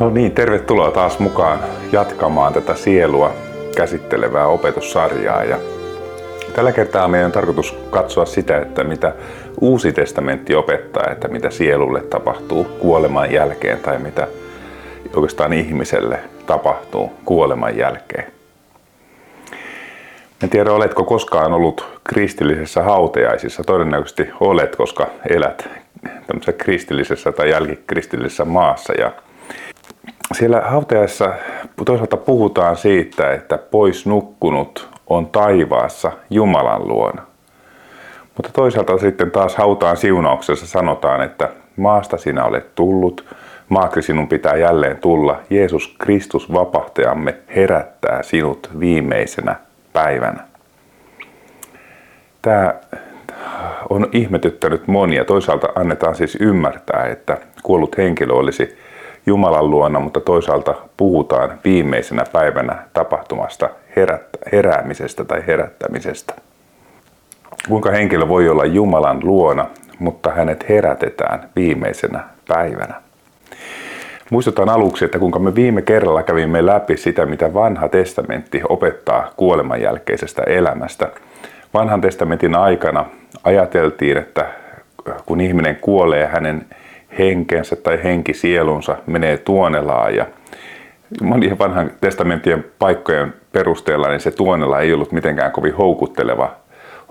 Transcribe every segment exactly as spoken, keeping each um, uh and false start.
No niin, tervetuloa taas mukaan jatkamaan tätä sielua käsittelevää opetussarjaa. Ja tällä kertaa meidän on tarkoitus katsoa sitä, että mitä Uusi testamentti opettaa, että mitä sielulle tapahtuu kuoleman jälkeen tai mitä oikeastaan ihmiselle tapahtuu kuoleman jälkeen. En tiedä, oletko koskaan ollut kristillisessä hautajaisissa. Todennäköisesti olet, koska elät tämmöisessä kristillisessä tai jälkikristillisessä maassa. Ja siellä hautajaisissa toisaalta puhutaan siitä, että pois nukkunut on taivaassa Jumalan luona. Mutta toisaalta sitten taas hautaan siunauksessa sanotaan, että maasta sinä olet tullut, maaksi sinun pitää jälleen tulla. Jeesus Kristus vapahtajamme herättää sinut viimeisenä päivänä. Tämä on ihmetyttänyt monia. Toisaalta annetaan siis ymmärtää, että kuollut henkilö olisi Jumalan luona, mutta toisaalta puhutaan viimeisenä päivänä tapahtumasta herät- heräämisestä tai herättämisestä. Kuinka henkilö voi olla Jumalan luona, mutta hänet herätetään viimeisenä päivänä. Muistutan aluksi, että kuinka me viime kerralla kävimme läpi sitä, mitä Vanha testamentti opettaa kuoleman jälkeisestä elämästä. Vanhan testamentin aikana ajateltiin, että kun ihminen kuolee, hänen henkensä tai henkisielunsa menee tuonelaan. Ja monien Vanhan testamentin paikkojen perusteella niin se tuonela ei ollut mitenkään kovin houkutteleva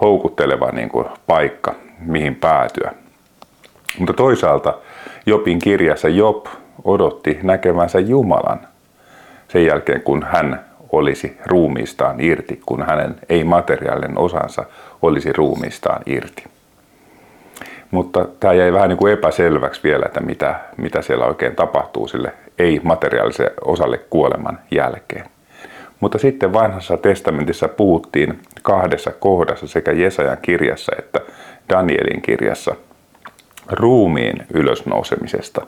houkutteleva niin kuin paikka, mihin päätyä. Mutta toisaalta Jobin kirjassa Job odotti näkemänsä Jumalan sen jälkeen, kun hän olisi ruumiistaan irti, kun hänen ei-materiaalinen osansa olisi ruumiistaan irti. Mutta tämä jäi vähän niin kuin epäselväksi vielä, että mitä, mitä siellä oikein tapahtuu sille ei-materiaaliselle osalle kuoleman jälkeen. Mutta sitten Vanhassa testamentissa puhuttiin kahdessa kohdassa sekä Jesajan kirjassa että Danielin kirjassa ruumiin ylösnousemisesta,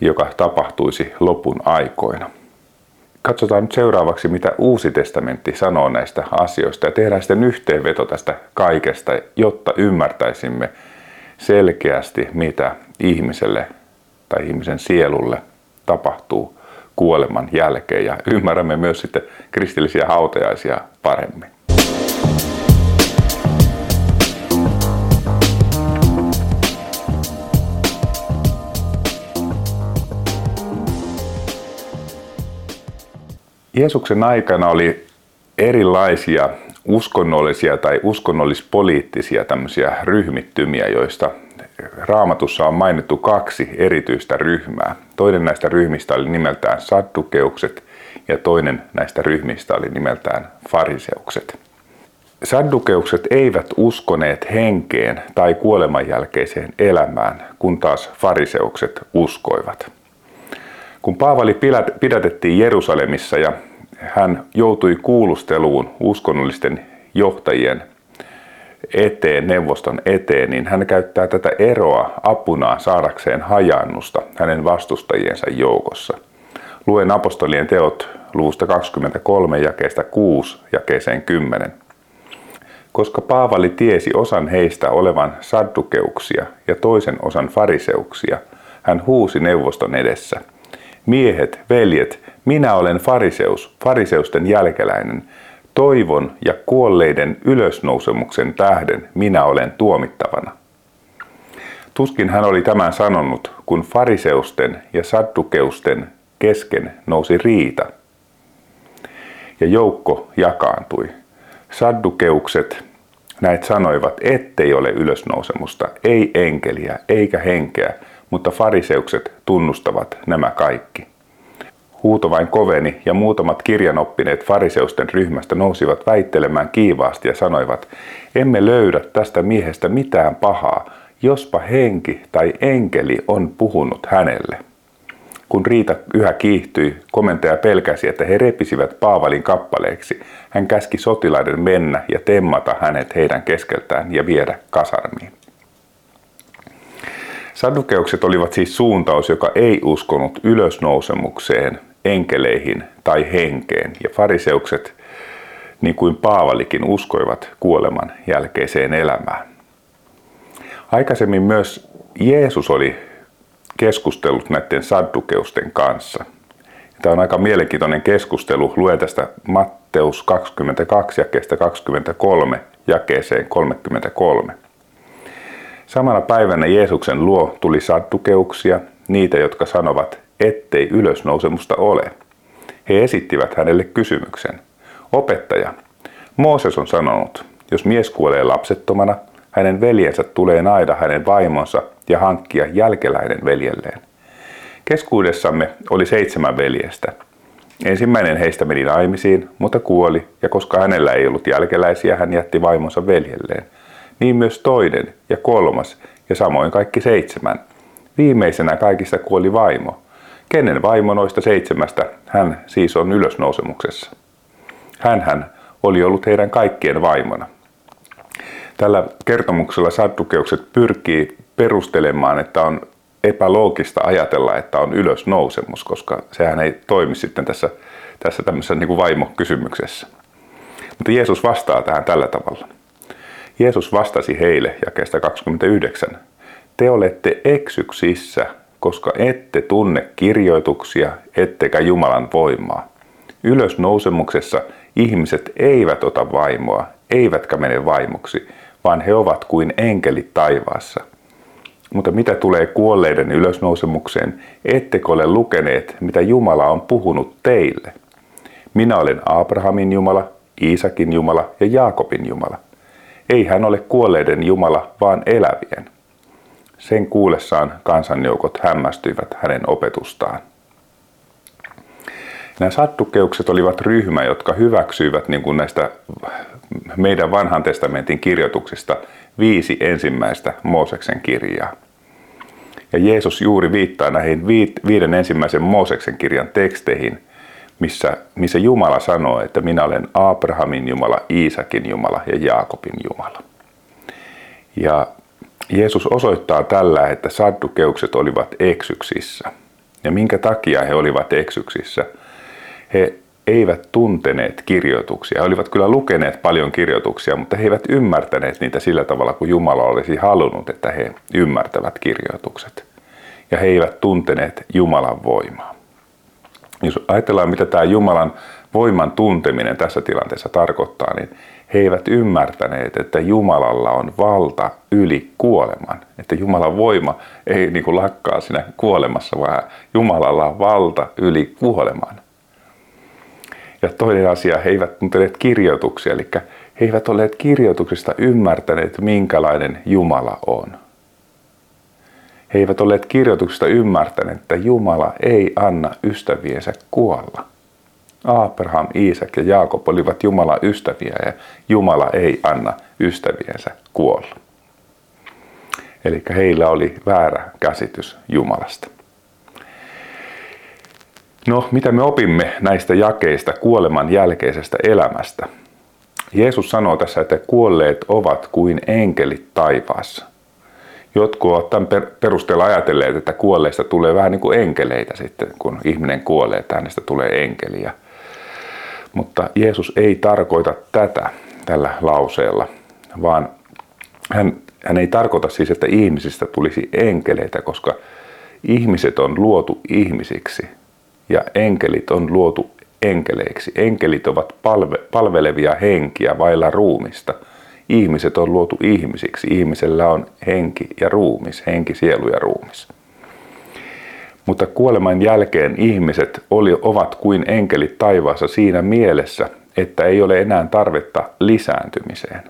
joka tapahtuisi lopun aikoina. Katsotaan nyt seuraavaksi, mitä Uusi testamentti sanoo näistä asioista ja tehdään sitten yhteenveto tästä kaikesta, jotta ymmärtäisimme selkeästi, mitä ihmiselle tai ihmisen sielulle tapahtuu kuoleman jälkeen, ja ymmärrämme myös sitten kristillisiä hautajaisia paremmin. Jeesuksen aikana oli erilaisia uskonnollisia tai uskonnollispoliittisia tämmöisiä ryhmittymiä, joista Raamatussa on mainittu kaksi erityistä ryhmää. Toinen näistä ryhmistä oli nimeltään saddukeukset ja toinen näistä ryhmistä oli nimeltään fariseukset. Saddukeukset eivät uskoneet henkeen tai kuolemanjälkeiseen elämään, kun taas fariseukset uskoivat. Kun Paavali pidätettiin Jerusalemissa ja hän joutui kuulusteluun uskonnollisten johtajien eteen, neuvoston eteen, niin hän käyttää tätä eroa apunaan saadakseen hajaannusta hänen vastustajiensa joukossa. Luen apostolien teot luvusta kaksikymmentäkolme jakeesta kuusi jakeeseen kymmenen. Koska Paavali tiesi osan heistä olevan saddukeuksia ja toisen osan fariseuksia, hän huusi neuvoston edessä: "Miehet, veljet, minä olen fariseus, fariseusten jälkeläinen. Toivon ja kuolleiden ylösnousemuksen tähden minä olen tuomittavana." Tuskin hän oli tämän sanonut, kun fariseusten ja saddukeusten kesken nousi riita. Ja joukko jakaantui. Saddukeukset näet sanoivat, ettei ole ylösnousemusta, ei enkeliä eikä henkeä, mutta fariseukset tunnustavat nämä kaikki. Huuto vain koveni ja muutamat kirjanoppineet fariseusten ryhmästä nousivat väittelemään kiivaasti ja sanoivat: "Emme löydä tästä miehestä mitään pahaa, jospa henki tai enkeli on puhunut hänelle." Kun riita yhä kiihtyi, komentaja pelkäsi, että he repisivät Paavalin kappaleiksi. Hän käski sotilaiden mennä ja temmata hänet heidän keskeltään ja viedä kasarmiin. Saddukeukset olivat siis suuntaus, joka ei uskonut ylösnousemukseen, enkeleihin tai henkeen, ja fariseukset, niin kuin Paavalikin, uskoivat kuoleman jälkeiseen elämään. Aikaisemmin myös Jeesus oli keskustellut näiden saddukeusten kanssa. Tämä on aika mielenkiintoinen keskustelu. Luen tästä Matteus kaksikymmentäkaksi jakeesta kaksikymmentäkolme jakeeseen kolmekymmentäkolme. Samana päivänä Jeesuksen luo tuli saddukeuksia, niitä jotka sanovat, ettei ylösnousemusta ole. He esittivät hänelle kysymyksen. Opettaja, Mooses on sanonut, jos mies kuolee lapsettomana, hänen veljensä tulee naida hänen vaimonsa ja hankkia jälkeläinen veljelleen. Keskuudessamme oli seitsemän veljestä. Ensimmäinen heistä meni naimisiin, mutta kuoli, ja koska hänellä ei ollut jälkeläisiä, hän jätti vaimonsa veljelleen. Niin myös toinen ja kolmas, ja samoin kaikki seitsemän. Viimeisenä kaikista kuoli vaimo. Kenen vaimo noista seitsemästä hän siis on ylösnousemuksessa? Hänhän oli ollut heidän kaikkien vaimona. Tällä kertomuksella saddukeukset pyrkii perustelemaan, että on epäloogista ajatella, että on ylösnousemus, koska sehän ei toimi sitten tässä, tässä tämmöisessä niin kuin vaimokysymyksessä. Mutta Jeesus vastaa tähän tällä tavalla. Jeesus vastasi heille jakeesta kaksikymmentäyhdeksän. Te olette eksyksissä, koska ette tunne kirjoituksia, ettekä Jumalan voimaa. Ylösnousemuksessa ihmiset eivät ota vaimoa, eivätkä mene vaimoksi, vaan he ovat kuin enkelit taivaassa. Mutta mitä tulee kuolleiden ylösnousemukseen, ettekö ole lukeneet, mitä Jumala on puhunut teille? Minä olen Abrahamin Jumala, Iisakin Jumala ja Jaakobin Jumala. Ei hän ole kuolleiden Jumala, vaan elävien. Sen kuullessaan kansanjoukot hämmästyivät hänen opetustaan. Nämä saddukeukset olivat ryhmä, jotka hyväksyivät niin kuin näistä meidän vanhan testamentin kirjoituksista viisi ensimmäistä Mooseksen kirjaa. Ja Jeesus juuri viittaa näihin viiden ensimmäisen Mooseksen kirjan teksteihin, missä, missä Jumala sanoo, että minä olen Abrahamin Jumala, Iisakin Jumala ja Jaakobin Jumala. Ja Jeesus osoittaa tällä, että saddukeukset olivat eksyksissä. Ja minkä takia he olivat eksyksissä? He eivät tunteneet kirjoituksia. He olivat kyllä lukeneet paljon kirjoituksia, mutta he eivät ymmärtäneet niitä sillä tavalla, kuin Jumala olisi halunnut, että he ymmärtävät kirjoitukset. Ja he eivät tunteneet Jumalan voimaa. Jos ajatellaan, mitä tämä Jumalan voiman tunteminen tässä tilanteessa tarkoittaa, niin he eivät ymmärtäneet, että Jumalalla on valta yli kuoleman. Että Jumalan voima ei niin kuin lakkaa siinä kuolemassa, vaan Jumalalla on valta yli kuoleman. Ja toinen asia, he eivät tunteneet kirjoituksia, eli he eivät olleet kirjoituksista ymmärtäneet, minkälainen Jumala on. He eivät olleet kirjoituksista ymmärtäneet, että Jumala ei anna ystäviensä kuolla. Abraham, Iisak ja Jaakob olivat Jumalan ystäviä ja Jumala ei anna ystäviensä kuolla. Eli heillä oli väärä käsitys Jumalasta. No, mitä me opimme näistä jakeista kuoleman jälkeisestä elämästä? Jeesus sanoo tässä, että kuolleet ovat kuin enkelit taivaassa. Jotkut ovat tämän perusteella ajatelleet, että kuolleista tulee vähän niin kuin enkeleitä sitten, kun ihminen kuolee, että hänestä tulee enkeliä. Mutta Jeesus ei tarkoita tätä tällä lauseella, vaan hän, hän ei tarkoita siis, että ihmisistä tulisi enkeleitä, koska ihmiset on luotu ihmisiksi. Ja enkelit on luotu enkeleiksi. Enkelit ovat palve, palvelevia henkiä vailla ruumista. Ihmiset on luotu ihmisiksi. Ihmisellä on henki ja ruumis, henki, sielu ja ruumis. Mutta kuoleman jälkeen ihmiset oli, ovat kuin enkelit taivaassa siinä mielessä, että ei ole enää tarvetta lisääntymiseen.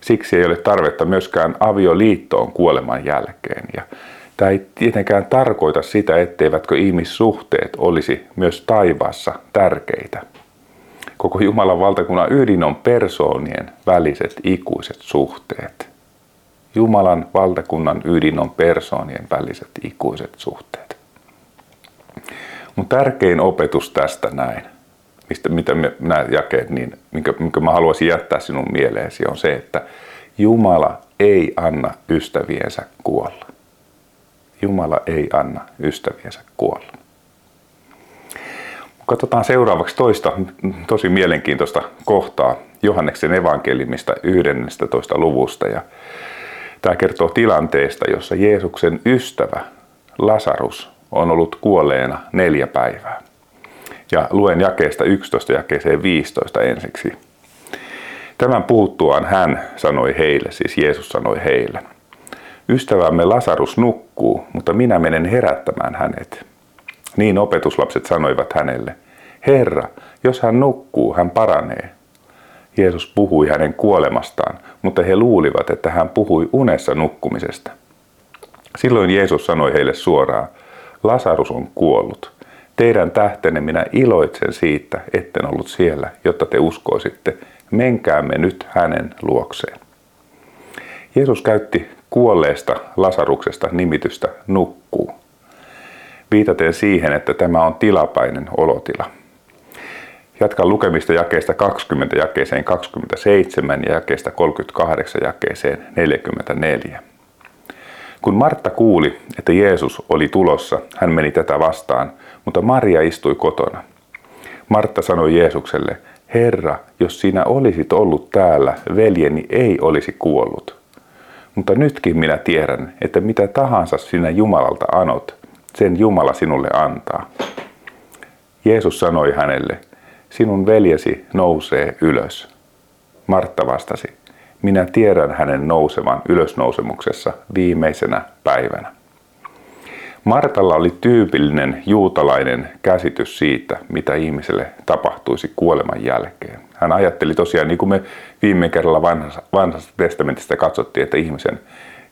Siksi ei ole tarvetta myöskään avioliittoon kuoleman jälkeen. Ja tämä ei tietenkään tarkoita sitä, etteivätkö ihmissuhteet olisi myös taivaassa tärkeitä. Koko Jumalan valtakunnan ydin on persoonien väliset ikuiset suhteet. Jumalan valtakunnan ydin on persoonien väliset ikuiset suhteet. Mun tärkein opetus tästä näin, mistä, mitä me, nämä jakeet, niin, minkä, minkä mä haluaisin jättää sinun mieleesi, on se, että Jumala ei anna ystäviensä kuolla. Jumala ei anna ystäviensä kuolla. Katsotaan seuraavaksi toista tosi mielenkiintoista kohtaa Johanneksen evankeliumista yhdennestätoista luvusta. Ja tämä kertoo tilanteesta, jossa Jeesuksen ystävä Lasarus on ollut kuolleena neljä päivää. Ja luen jakeesta yksitoista jakeeseen viisitoista ensiksi. Tämän puhuttuaan hän sanoi heille, siis Jeesus sanoi heille: "Ystävämme Lasarus nukkuu, mutta minä menen herättämään hänet." Niin opetuslapset sanoivat hänelle: "Herra, jos hän nukkuu, hän paranee." Jeesus puhui hänen kuolemastaan, mutta he luulivat, että hän puhui unessa nukkumisesta. Silloin Jeesus sanoi heille suoraan: "Lasarus on kuollut. Teidän tähtenne minä iloitsen siitä, etten ollut siellä, jotta te uskoisitte. Menkäämme nyt hänen luokseen." Jeesus käytti kuolleesta Lasaruksesta nimitystä nukkuu, viitaten siihen, että tämä on tilapäinen olotila. Jatkan lukemista jakeesta kaksikymmentä jakeeseen kaksikymmentäseitsemän ja jakeesta kolmekymmentäkahdeksan jakeeseen neljäkymmentäneljä. Kun Martta kuuli, että Jeesus oli tulossa, hän meni tätä vastaan, mutta Maria istui kotona. Martta sanoi Jeesukselle: "Herra, jos sinä olisit ollut täällä, veljeni ei olisi kuollut. Mutta nytkin minä tiedän, että mitä tahansa sinä Jumalalta anot, sen Jumala sinulle antaa." Jeesus sanoi hänelle: "Sinun veljesi nousee ylös." Martta vastasi: "Minä tiedän hänen nousevan ylösnousemuksessa viimeisenä päivänä." Martalla oli tyypillinen juutalainen käsitys siitä, mitä ihmiselle tapahtuisi kuoleman jälkeen. Hän ajatteli tosiaan, niin kuin me viime kerralla vanhasta testamentista katsottiin, että ihmisen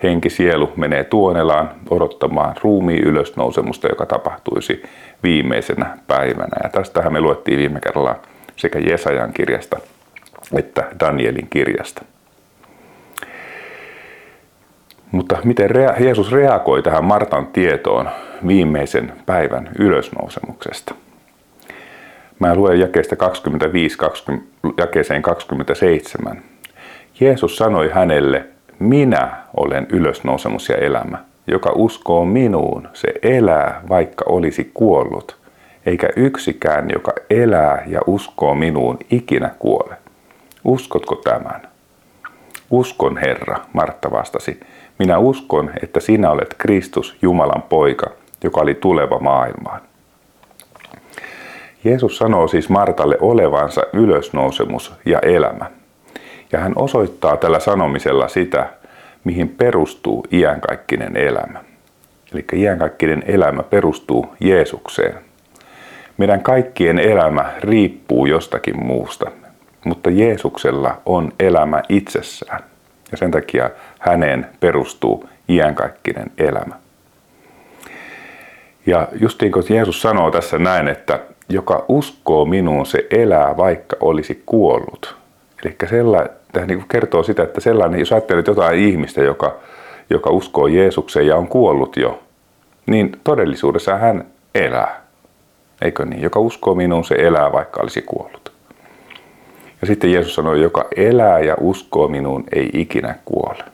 henkisielu menee tuonelaan odottamaan ruumiin ylösnousemusta, joka tapahtuisi viimeisenä päivänä. Ja tästähän me luettiin viime kerralla sekä Jesajan kirjasta että Danielin kirjasta. Mutta miten rea- Jeesus reagoi tähän Martan tietoon viimeisen päivän ylösnousemuksesta? Mä luen jakeesta kaksikymmentäviisi jakeeseen kaksikymmentäseitsemän. Jeesus sanoi hänelle: "Minä olen ylösnousemus ja elämä. Joka uskoo minuun, se elää, vaikka olisi kuollut. Eikä yksikään, joka elää ja uskoo minuun, ikinä kuole. Uskotko tämän?" "Uskon, Herra," Martta vastasi. "Minä uskon, että sinä olet Kristus, Jumalan poika, joka oli tuleva maailmaan." Jeesus sanoo siis Martalle olevansa ylösnousemus ja elämä. Ja hän osoittaa tällä sanomisella sitä, mihin perustuu iänkaikkinen elämä. Eli iänkaikkinen elämä perustuu Jeesukseen. Meidän kaikkien elämä riippuu jostakin muusta, mutta Jeesuksella on elämä itsessään. Ja sen takia häneen perustuu iänkaikkinen elämä. Ja justiin kun Jeesus sanoo tässä näin, että joka uskoo minuun, se elää, vaikka olisi kuollut. Eli tämä niin kertoo sitä, että sellainen, jos ajattelet jotain ihmistä, joka, joka uskoo Jeesukseen ja on kuollut jo, niin todellisuudessa hän elää. Eikö niin? Joka uskoo minuun, se elää, vaikka olisi kuollut. Ja sitten Jeesus sanoi: "Joka elää ja uskoo minuun, ei ikinä kuole."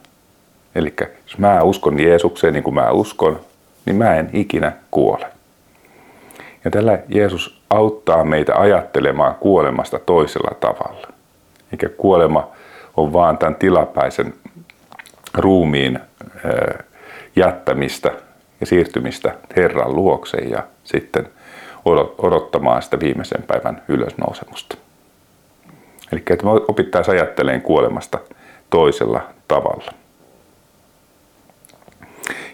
Eli jos mä uskon Jeesukseen niin kuin mä uskon, niin mä en ikinä kuole. Ja tällä Jeesus auttaa meitä ajattelemaan kuolemasta toisella tavalla. Eikä kuolema on vaan tämän tilapäisen ruumiin jättämistä ja siirtymistä Herran luokse ja sitten odottamaan sitä viimeisen päivän ylösnousemusta. Eli että me opittaisiin ajattelemaan kuolemasta toisella tavalla.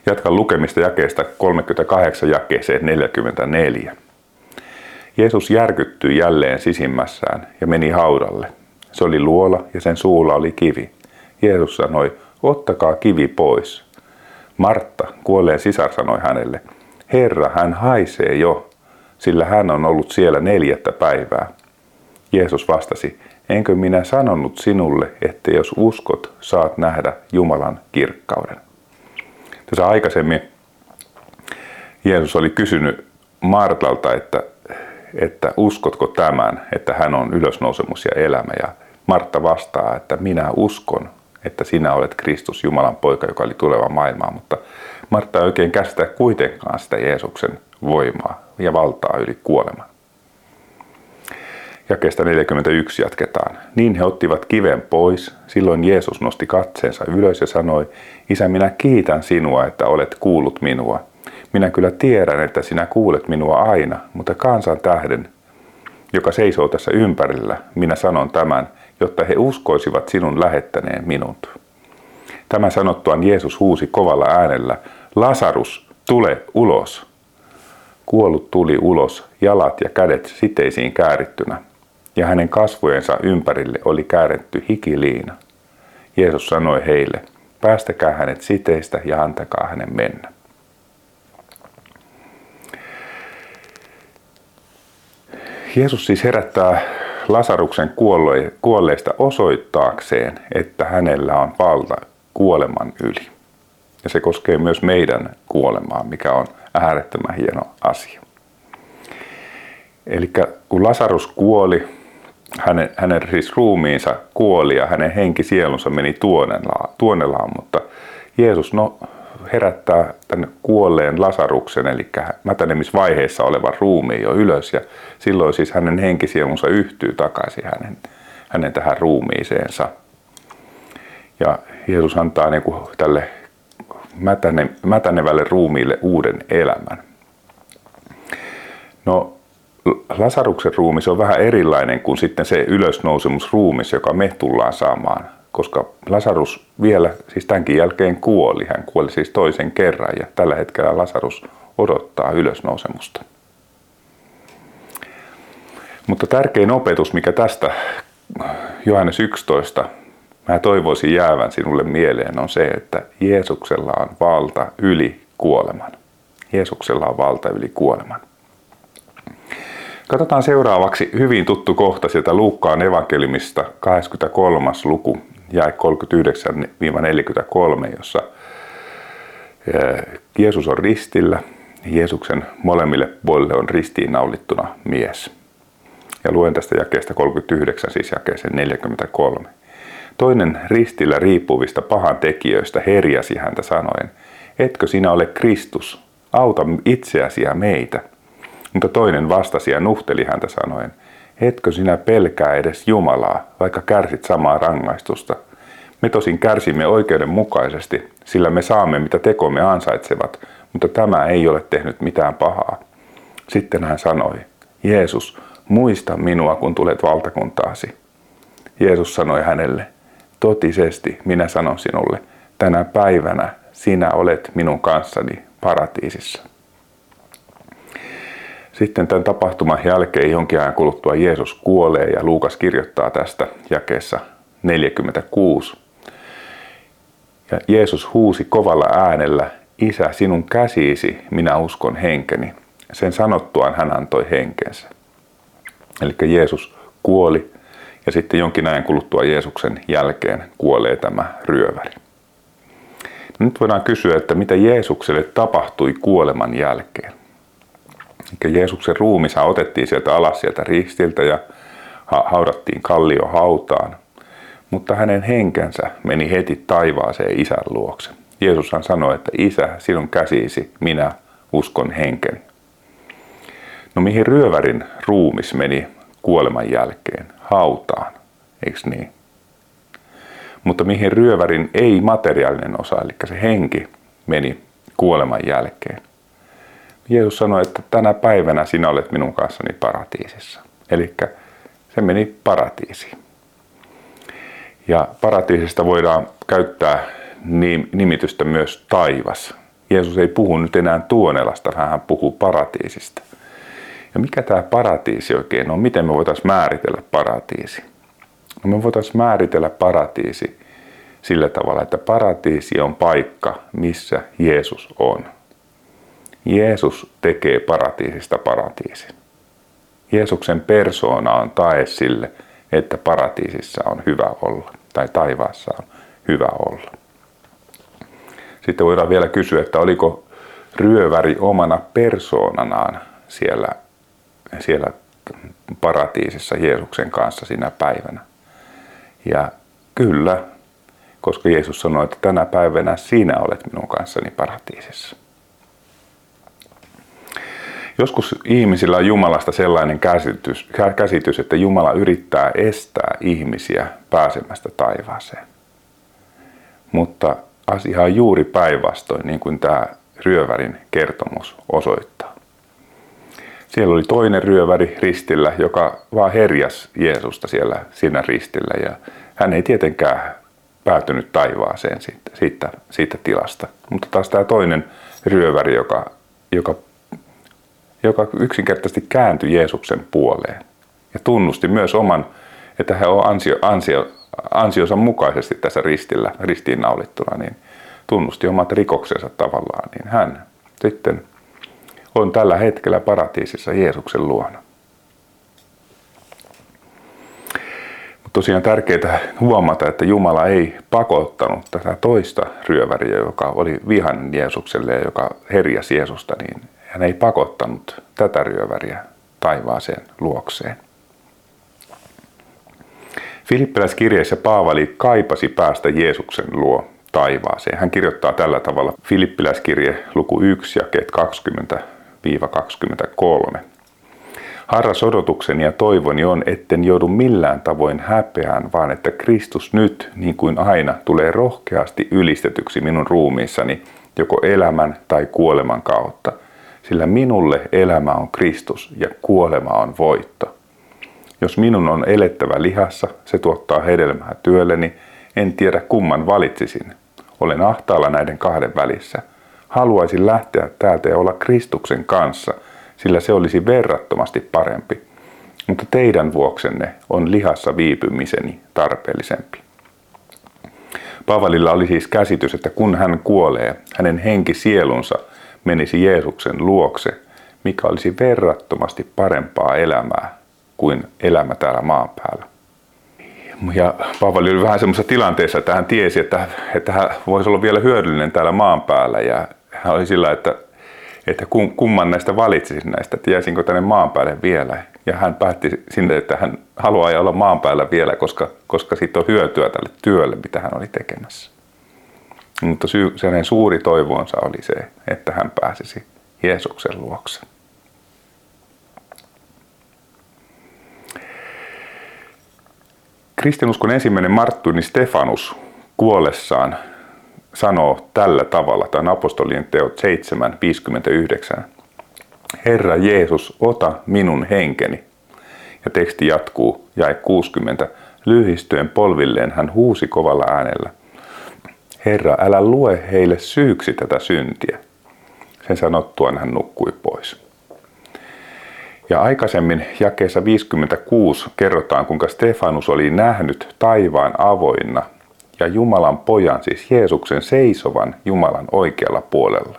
Jatkan lukemista jakeesta kolmekymmentäkahdeksan jakeeseen neljäkymmentäneljä. Jeesus järkyttyi jälleen sisimmässään ja meni haudalle. Se oli luola ja sen suulla oli kivi. Jeesus sanoi: "Ottakaa kivi pois." Martta, kuolleen sisar, sanoi hänelle: "Herra, hän haisee jo, sillä hän on ollut siellä neljättä päivää." Jeesus vastasi: "Enkö minä sanonut sinulle, että jos uskot, saat nähdä Jumalan kirkkauden?" Tässä aikaisemmin Jeesus oli kysynyt Martalta, että, että uskotko tämän, että hän on ylösnousemus ja elämä. Ja Martta vastaa, että minä uskon, että sinä olet Kristus, Jumalan poika, joka oli tuleva maailmaan. Mutta Martta ei oikein käsitä kuitenkaan sitä Jeesuksen voimaa ja valtaa yli kuoleman. Jakeesta neljäkymmentäyksi jatketaan. "Niin he ottivat kiven pois. Silloin Jeesus nosti katseensa ylös ja sanoi: "Isä, minä kiitän sinua, että olet kuullut minua. Minä kyllä tiedän, että sinä kuulet minua aina, mutta kansan tähden, joka seisoo tässä ympärillä, minä sanon tämän, jotta he uskoisivat sinun lähettäneen minut. Tämän sanottuaan Jeesus huusi kovalla äänellä, Lasarus, tule ulos! Kuollut tuli ulos, jalat ja kädet siteisiin käärittynä, ja hänen kasvojensa ympärille oli kääretty hikiliina. Jeesus sanoi heille, päästäkää hänet siteistä ja antakaa hänen mennä. Jeesus siis herättää Lasaruksen kuolleista osoittaakseen, että hänellä on valta kuoleman yli. Ja se koskee myös meidän kuolemaa, mikä on äärettömän hieno asia. Eli kun Lasarus kuoli, hänen, hänen siis ruumiinsa kuoli ja hänen henkisielunsa meni tuonelaan, tuonelaan mutta Jeesus no, herättää tämän kuolleen Lasaruksen, eli mätänemisvaiheessa olevan ruumiin jo ylös, ja silloin siis hänen henkisielunsa yhtyy takaisin hänen, hänen tähän ruumiiseensa. Ja Jeesus antaa niin kuin tälle mätäne, mätänevälle ruumiille uuden elämän. No, Lasaruksen ruumis on vähän erilainen kuin sitten se ylösnousemusruumis, joka me tullaan saamaan, koska Lasarus vielä, siis tämänkin jälkeen kuoli, hän kuoli siis toisen kerran ja tällä hetkellä Lasarus odottaa ylösnousemusta. Mutta tärkein opetus, mikä tästä Johannes yksitoista, mä toivoisin jäävän sinulle mieleen, on se, että Jeesuksella on valta yli kuoleman. Jeesuksella on valta yli kuoleman. Katsotaan seuraavaksi hyvin tuttu kohta sieltä Luukkaan evankeliumista kahdeskymmeneskolmas luku, jae kolmekymmentäyhdeksän neljäkymmentäkolme, jossa Jeesus on ristillä. Jeesuksen molemmille puolille on ristiinnaulittuna mies. Ja luen tästä jakeesta kolmekymmentäyhdeksän, siis jakeeseen neljäkymmentäkolme. Toinen ristillä riippuvista pahantekijöistä herjasi häntä sanoen, etkö sinä ole Kristus, auta itseäsi ja meitä. Mutta toinen vastasi ja nuhteli häntä sanoen, etkö sinä pelkää edes Jumalaa, vaikka kärsit samaa rangaistusta? Me tosin kärsimme oikeudenmukaisesti, sillä me saamme mitä tekomme ansaitsevat, mutta tämä ei ole tehnyt mitään pahaa. Sitten hän sanoi, Jeesus, muista minua, kun tulet valtakuntaasi. Jeesus sanoi hänelle, totisesti minä sanon sinulle, tänä päivänä sinä olet minun kanssani paratiisissa. Sitten tämän tapahtuman jälkeen jonkin ajan kuluttua Jeesus kuolee ja Luukas kirjoittaa tästä jakeessa neljäkymmentäkuusi. Ja Jeesus huusi kovalla äänellä, Isä, sinun käsiisi minä uskon henkeni. Sen sanottuaan hän antoi henkensä. Eli Jeesus kuoli ja sitten jonkin ajan kuluttua Jeesuksen jälkeen kuolee tämä ryöväri. Nyt voidaan kysyä, että mitä Jeesukselle tapahtui kuoleman jälkeen. Eli Jeesuksen ruumis otettiin sieltä alas sieltä ristiltä ja haudattiin kalliohautaan, mutta hänen henkensä meni heti taivaaseen Isän luokse. Jeesushan sanoi, että Isä, sinun käsiisi, minä uskon henkeni. No mihin ryövärin ruumis meni kuoleman jälkeen? Hautaan, eikö niin? Mutta mihin ryövärin ei-materiaalinen osa, eli se henki, meni kuoleman jälkeen? Jeesus sanoi, että tänä päivänä sinä olet minun kanssani paratiisissa. Eli se meni paratiisiin. Ja paratiisista voidaan käyttää nimitystä myös taivas. Jeesus ei puhu nyt enää tuonelasta, hän puhuu paratiisista. Ja mikä tämä paratiisi oikein on? Miten me voitaisiin määritellä paratiisi? No me voitaisiin määritellä paratiisi sillä tavalla, että paratiisi on paikka, missä Jeesus on. Jeesus tekee paratiisista paratiisin. Jeesuksen persoona on tae sille, että paratiisissa on hyvä olla, tai taivaassa on hyvä olla. Sitten voidaan vielä kysyä, että oliko ryöväri omana persoonanaan siellä, siellä paratiisissa Jeesuksen kanssa sinä päivänä. Ja kyllä, koska Jeesus sanoi, että tänä päivänä sinä olet minun kanssani paratiisissa. Joskus ihmisillä on Jumalasta sellainen käsitys, käsitys, että Jumala yrittää estää ihmisiä pääsemästä taivaaseen. Mutta asia on juuri päinvastoin, niin kuin tämä ryövärin kertomus osoittaa. Siellä oli toinen ryöväri ristillä, joka vaan herjasi Jeesusta siellä siinä ristillä, ja hän ei tietenkään päätynyt taivaaseen siitä, siitä, siitä tilasta. Mutta taas tämä toinen ryöväri, joka, joka, joka yksinkertaisesti kääntyi Jeesuksen puoleen ja tunnusti myös oman, että hän on ansio, ansio, ansionsa mukaisesti tässä ristillä, ristiinnaulittuna, niin tunnusti omat rikoksensa tavallaan, niin hän sitten on tällä hetkellä paratiisissa Jeesuksen luona. Mutta tosiaan tärkeää huomata, että Jumala ei pakottanut tätä toista ryöväriä, joka oli vihainen Jeesukselle ja joka herjasi Jeesusta, niin hän ei pakottanut tätä ryöväriä taivaaseen luokseen. Filippiläiskirjeessä Paavali kaipasi päästä Jeesuksen luo taivaaseen. Hän kirjoittaa tällä tavalla Filippiläiskirje luku yksi jakeet kaksikymmentä kaksikymmentäkolme. Harras odotukseni ja toivoni on, etten joudu millään tavoin häpeään, vaan että Kristus nyt, niin kuin aina, tulee rohkeasti ylistetyksi minun ruumiissani, joko elämän tai kuoleman kautta. Sillä minulle elämä on Kristus ja kuolema on voitto. Jos minun on elettävä lihassa, se tuottaa hedelmää työlleni, en tiedä kumman valitsisin. Olen ahtaalla näiden kahden välissä. Haluaisin lähteä täältä ja olla Kristuksen kanssa, sillä se olisi verrattomasti parempi. Mutta teidän vuoksenne on lihassa viipymiseni tarpeellisempi. Paavalilla oli siis käsitys, että kun hän kuolee, hänen henkisielunsa menisi Jeesuksen luokse, mikä olisi verrattomasti parempaa elämää kuin elämä täällä maan päällä. Ja Paavali oli vähän semmoisessa tilanteessa, että hän tiesi, että, että hän voisi olla vielä hyödyllinen täällä maan päällä. Ja hän oli sillä, että, että kumman näistä valitsisin näistä, että jäisinkö tänne maan päälle vielä. Ja hän päätti sinne, että hän haluaa olla maan päällä vielä, koska, koska siitä on hyötyä tälle työlle, mitä hän oli tekemässä. Mutta syy, hänen suuri toivonsa oli se, että hän pääsisi Jeesuksen luokse. Kristinuskon ensimmäinen Marttyni Stefanus kuollessaan sanoo tällä tavalla, tämä on apostolien teot seitsemän viisikymmentäyhdeksän. Herra Jeesus, ota minun henkeni. Ja teksti jatkuu, jae kuusikymmentä. Lyhistyen polvilleen hän huusi kovalla äänellä. Herra, älä lue heille syyksi tätä syntiä. Sen sanottuaan hän nukkui pois. Ja aikaisemmin jakeessa viisikymmentäkuusi kerrotaan, kuinka Stefanus oli nähnyt taivaan avoinna ja Jumalan pojan, siis Jeesuksen, seisovan Jumalan oikealla puolella.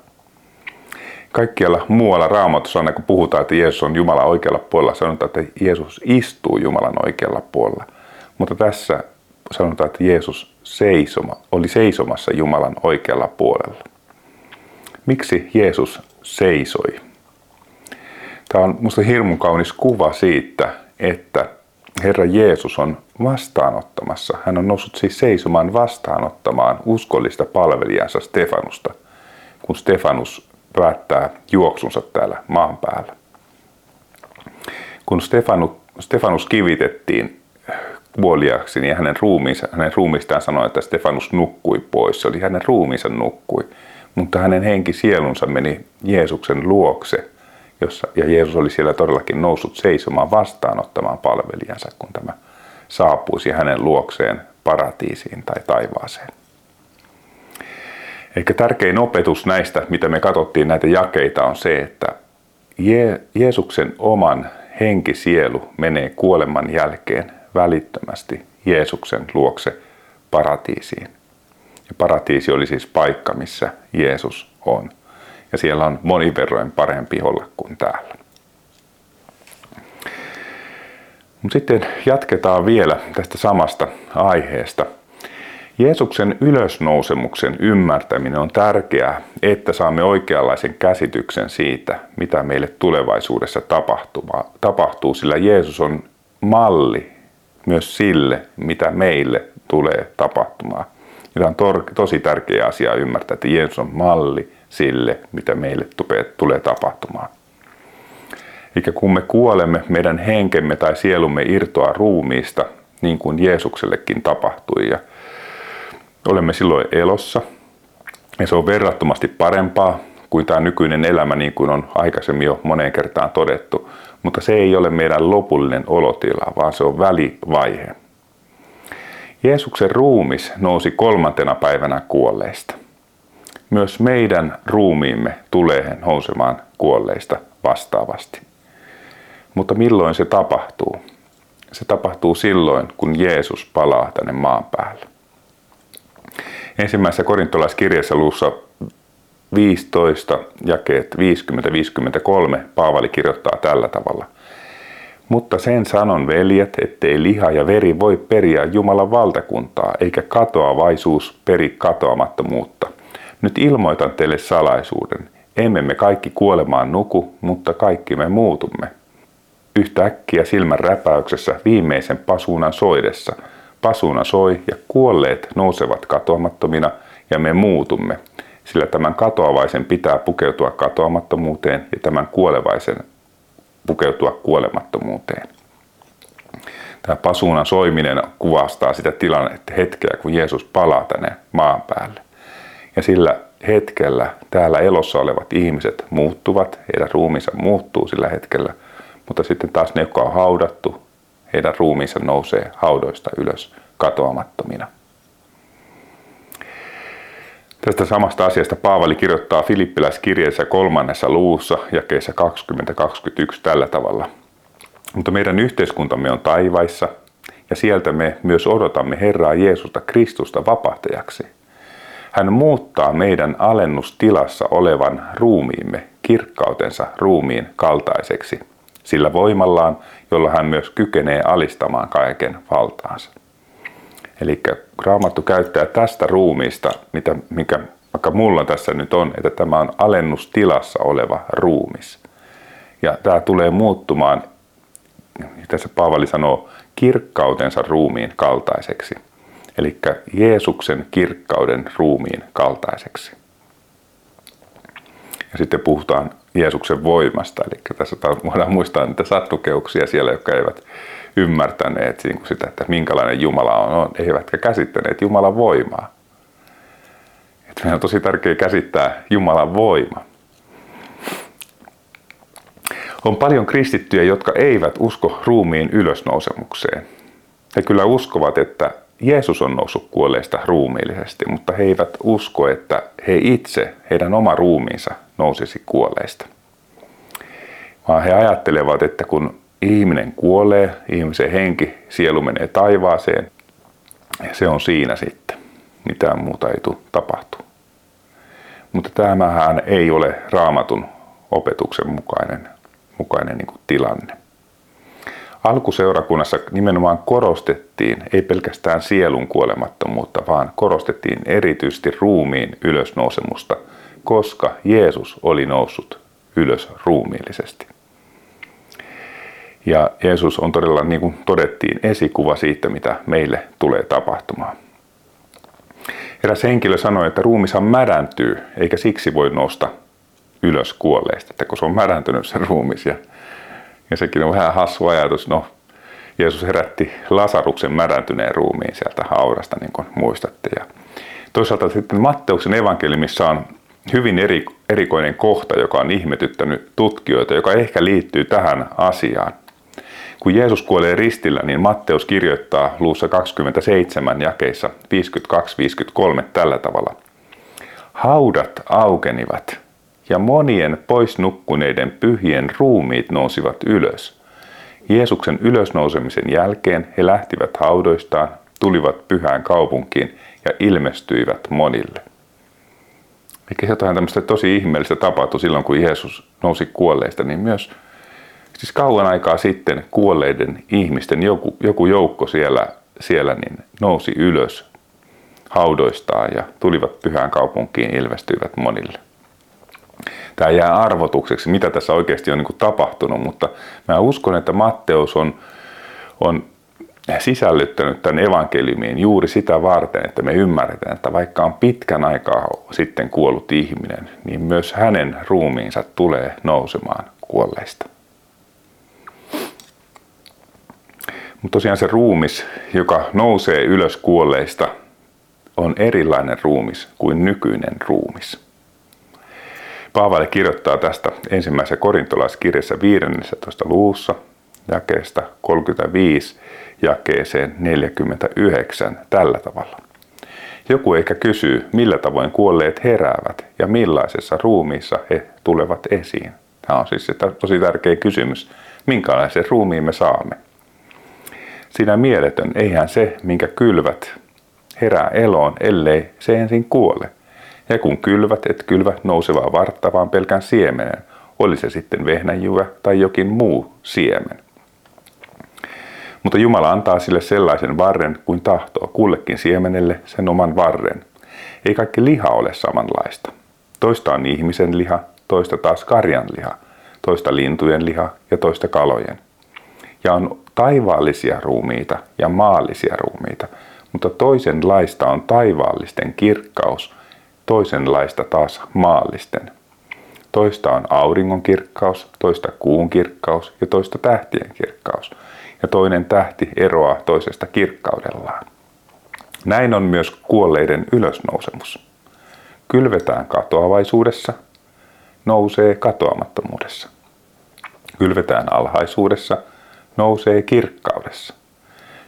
Kaikkialla muualla Raamatussa, aina kun puhutaan, että Jeesus on Jumalan oikealla puolella, sanotaan, että Jeesus istuu Jumalan oikealla puolella. Mutta tässä sanotaan, että Jeesus seisoma, oli seisomassa Jumalan oikealla puolella. Miksi Jeesus seisoi? Tämä on minusta hirmun kaunis kuva siitä, että Herra Jeesus on vastaanottamassa. Hän on noussut siis seisomaan vastaanottamaan uskollista palvelijansa Stefanusta, kun Stefanus päättää juoksunsa täällä maan päällä. Kun Stefanu, Stefanus kivitettiin kuoliaksi, niin hänen, ruumiinsa, hänen ruumiistaan sanoi, että Stefanus nukkui pois. Se oli hänen ruumiinsa nukkui, mutta hänen henkisielunsa meni Jeesuksen luokse. Jossa, ja Jeesus oli siellä todellakin noussut seisomaan vastaanottamaan palvelijansa, kun tämä saapuisi hänen luokseen paratiisiin tai taivaaseen. Ehkä tärkein opetus näistä, mitä me katsottiin näitä jakeita, on se, että Je- Jeesuksen oman henkisielu menee kuoleman jälkeen välittömästi Jeesuksen luokse paratiisiin. Ja paratiisi oli siis paikka, missä Jeesus on. Ja siellä on monin verroin parempi olla kuin täällä. Mut sitten jatketaan vielä tästä samasta aiheesta. Jeesuksen ylösnousemuksen ymmärtäminen on tärkeää, että saamme oikeanlaisen käsityksen siitä, mitä meille tulevaisuudessa tapahtuu, sillä Jeesus on malli myös sille, mitä meille tulee tapahtumaan. Tämä on to- tosi tärkeä asia ymmärtää, että Jeesus on malli sille, mitä meille tulee tapahtumaan. Eli kun me kuolemme, meidän henkemme tai sielumme irtoaa ruumiista, niin kuin Jeesuksellekin tapahtui. Ja olemme silloin elossa, ja se on verrattomasti parempaa kuin tämä nykyinen elämä, niin kuin on aikaisemmin jo moneen kertaan todettu. Mutta se ei ole meidän lopullinen olotila, vaan se on välivaihe. Jeesuksen ruumis nousi kolmantena päivänä kuolleista. Myös meidän ruumiimme tulee nousemaan kuolleista vastaavasti. Mutta milloin se tapahtuu? Se tapahtuu silloin, kun Jeesus palaa tänne maan päälle. Ensimmäisessä korintolaiskirjassa luvussa viisitoista, jakeet viisikymmentä viisikymmentäkolme, Paavali kirjoittaa tällä tavalla. Mutta sen sanon, veljet, ettei liha ja veri voi periä Jumalan valtakuntaa, eikä katoavaisuus peri katoamattomuutta. Nyt ilmoitan teille salaisuuden. Emme me kaikki kuolemaan nuku, mutta kaikki me muutumme. Yhtäkkiä silmän räpäyksessä viimeisen pasuunan soidessa. Pasuuna soi ja kuolleet nousevat katoamattomina ja me muutumme, sillä tämän katoavaisen pitää pukeutua katoamattomuuteen ja tämän kuolevaisen pukeutua kuolemattomuuteen. Tämä pasuunan soiminen kuvastaa sitä tilannetta hetkeä, kun Jeesus palaa tänne maan päälle. Ja sillä hetkellä täällä elossa olevat ihmiset muuttuvat, heidän ruumiinsa muuttuu sillä hetkellä, mutta sitten taas ne, jotka on haudattu, heidän ruumiinsa nousee haudoista ylös katoamattomina. Tästä samasta asiasta Paavali kirjoittaa Filippiläiskirjeessä kolmannessa luvussa jakeessa kaksikymmentä kaksikymmentäyksi tällä tavalla. Mutta meidän yhteiskuntamme on taivaissa ja sieltä me myös odotamme Herraa Jeesusta Kristusta vapahtajaksi. Hän muuttaa meidän alennustilassa olevan ruumiimme kirkkautensa ruumiin kaltaiseksi, sillä voimallaan, jolla hän myös kykenee alistamaan kaiken valtaansa. Eli Raamattu käyttää tästä ruumiista, mitä, mikä vaikka mulla tässä nyt on, että tämä on alennustilassa oleva ruumis. Ja tämä tulee muuttumaan, tässä Paavali sanoo, kirkkautensa ruumiin kaltaiseksi. Eli Jeesuksen kirkkauden ruumiin kaltaiseksi. Ja sitten puhutaan Jeesuksen voimasta, eli tässä voidaan muistaa niitä sattukeuksia siellä, jotka eivät ymmärtäneet sitä, että minkälainen Jumala on, eivätkä käsittäneet Jumalan voimaa. Että meidän on tosi tärkeää käsittää Jumalan voima. On paljon kristittyjä, jotka eivät usko ruumiin ylösnousemukseen. He kyllä uskovat, että Jeesus on noussut kuolleista ruumiillisesti, mutta he eivät usko, että he itse, heidän oma ruumiinsa, nousisi kuolleista. Vaan he ajattelevat, että kun ihminen kuolee, ihmisen henki, sielu menee taivaaseen, ja se on siinä sitten. Mitään muuta ei tule tapahtua. Mutta tämähän ei ole Raamatun opetuksen mukainen, mukainen niin kuin tilanne. Alkuseurakunnassa nimenomaan korostettiin, ei pelkästään sielun kuolemattomuutta, vaan korostettiin erityisesti ruumiin ylösnousemusta, koska Jeesus oli noussut ylös ruumiillisesti. Ja Jeesus on todella, niin kuin todettiin, esikuva siitä, mitä meille tulee tapahtumaan. Eräs henkilö sanoi, että ruumiinsa märäntyy, eikä siksi voi nousta ylös kuolleista, että kun se on märäntynyt se ruumis. Ja Ja sekin on vähän hassu ajatus. No, Jeesus herätti Lasaruksen mädäntyneen ruumiin sieltä haudasta, niin kuin muistatte. Ja toisaalta sitten Matteuksen evankeliumissa on hyvin eri, erikoinen kohta, joka on ihmetyttänyt tutkijoita, joka ehkä liittyy tähän asiaan. Kun Jeesus kuolee ristillä, niin Matteus kirjoittaa luvussa kaksikymmentäseitsemän jakeissa viisikymmentäkaksi viisikymmentäkolme tällä tavalla. Haudat aukenivat. Ja monien pois nukkuneiden pyhien ruumiit nousivat ylös. Jeesuksen ylösnousemisen jälkeen he lähtivät haudoistaan, tulivat pyhään kaupunkiin ja ilmestyivät monille. Eikä jotain tämmöistä tosi ihmeellistä tapahtui silloin, kun Jeesus nousi kuolleista, niin myös siis kauan aikaa sitten kuolleiden ihmisten joku, joku joukko siellä, siellä niin nousi ylös haudoistaan ja tulivat pyhään kaupunkiin ja ilmestyivät monille. Tämä jää arvotukseksi, mitä tässä oikeasti on niin kuin tapahtunut, mutta mä uskon, että Matteus on, on sisällyttänyt tämän evankeliumiin juuri sitä varten, että me ymmärretään, että vaikka on pitkän aikaa sitten kuollut ihminen, niin myös hänen ruumiinsa tulee nousemaan kuolleista. Mutta tosiaan se ruumis, joka nousee ylös kuolleista, on erilainen ruumis kuin nykyinen ruumis. Paavali kirjoittaa tästä ensimmäisessä korintolaiskirjassa viidennentoista luvussa jakeesta kolmekymmentäviisi jakeeseen neljäkymmentäyhdeksän tällä tavalla. Joku ehkä kysyy, millä tavoin kuolleet heräävät ja millaisessa ruumiissa he tulevat esiin. Tämä on siis se tosi tärkeä kysymys, minkälaisen ruumiin me saamme. Sinä mieletön, eihän se, minkä kylvät, herää eloon, ellei se ensin kuole. Ja kun kylvät, et kylvä nousevaa vartta, vaan pelkän siemenen, oli se sitten vehnänjyvä tai jokin muu siemen. Mutta Jumala antaa sille sellaisen varren kuin tahtoo, kullekin siemenelle sen oman varren. Ei kaikki liha ole samanlaista. Toista on ihmisen liha, toista taas karjan liha, toista lintujen liha ja toista kalojen. Ja on taivaallisia ruumiita ja maallisia ruumiita, mutta toisenlaista on taivaallisten kirkkaus, toisenlaista taas maallisten. Toista on auringon kirkkaus, toista kuun kirkkaus ja toista tähtien kirkkaus. Ja toinen tähti eroaa toisesta kirkkaudellaan. Näin on myös kuolleiden ylösnousemus. Kylvetään katoavaisuudessa, nousee katoamattomuudessa. Kylvetään alhaisuudessa, nousee kirkkaudessa.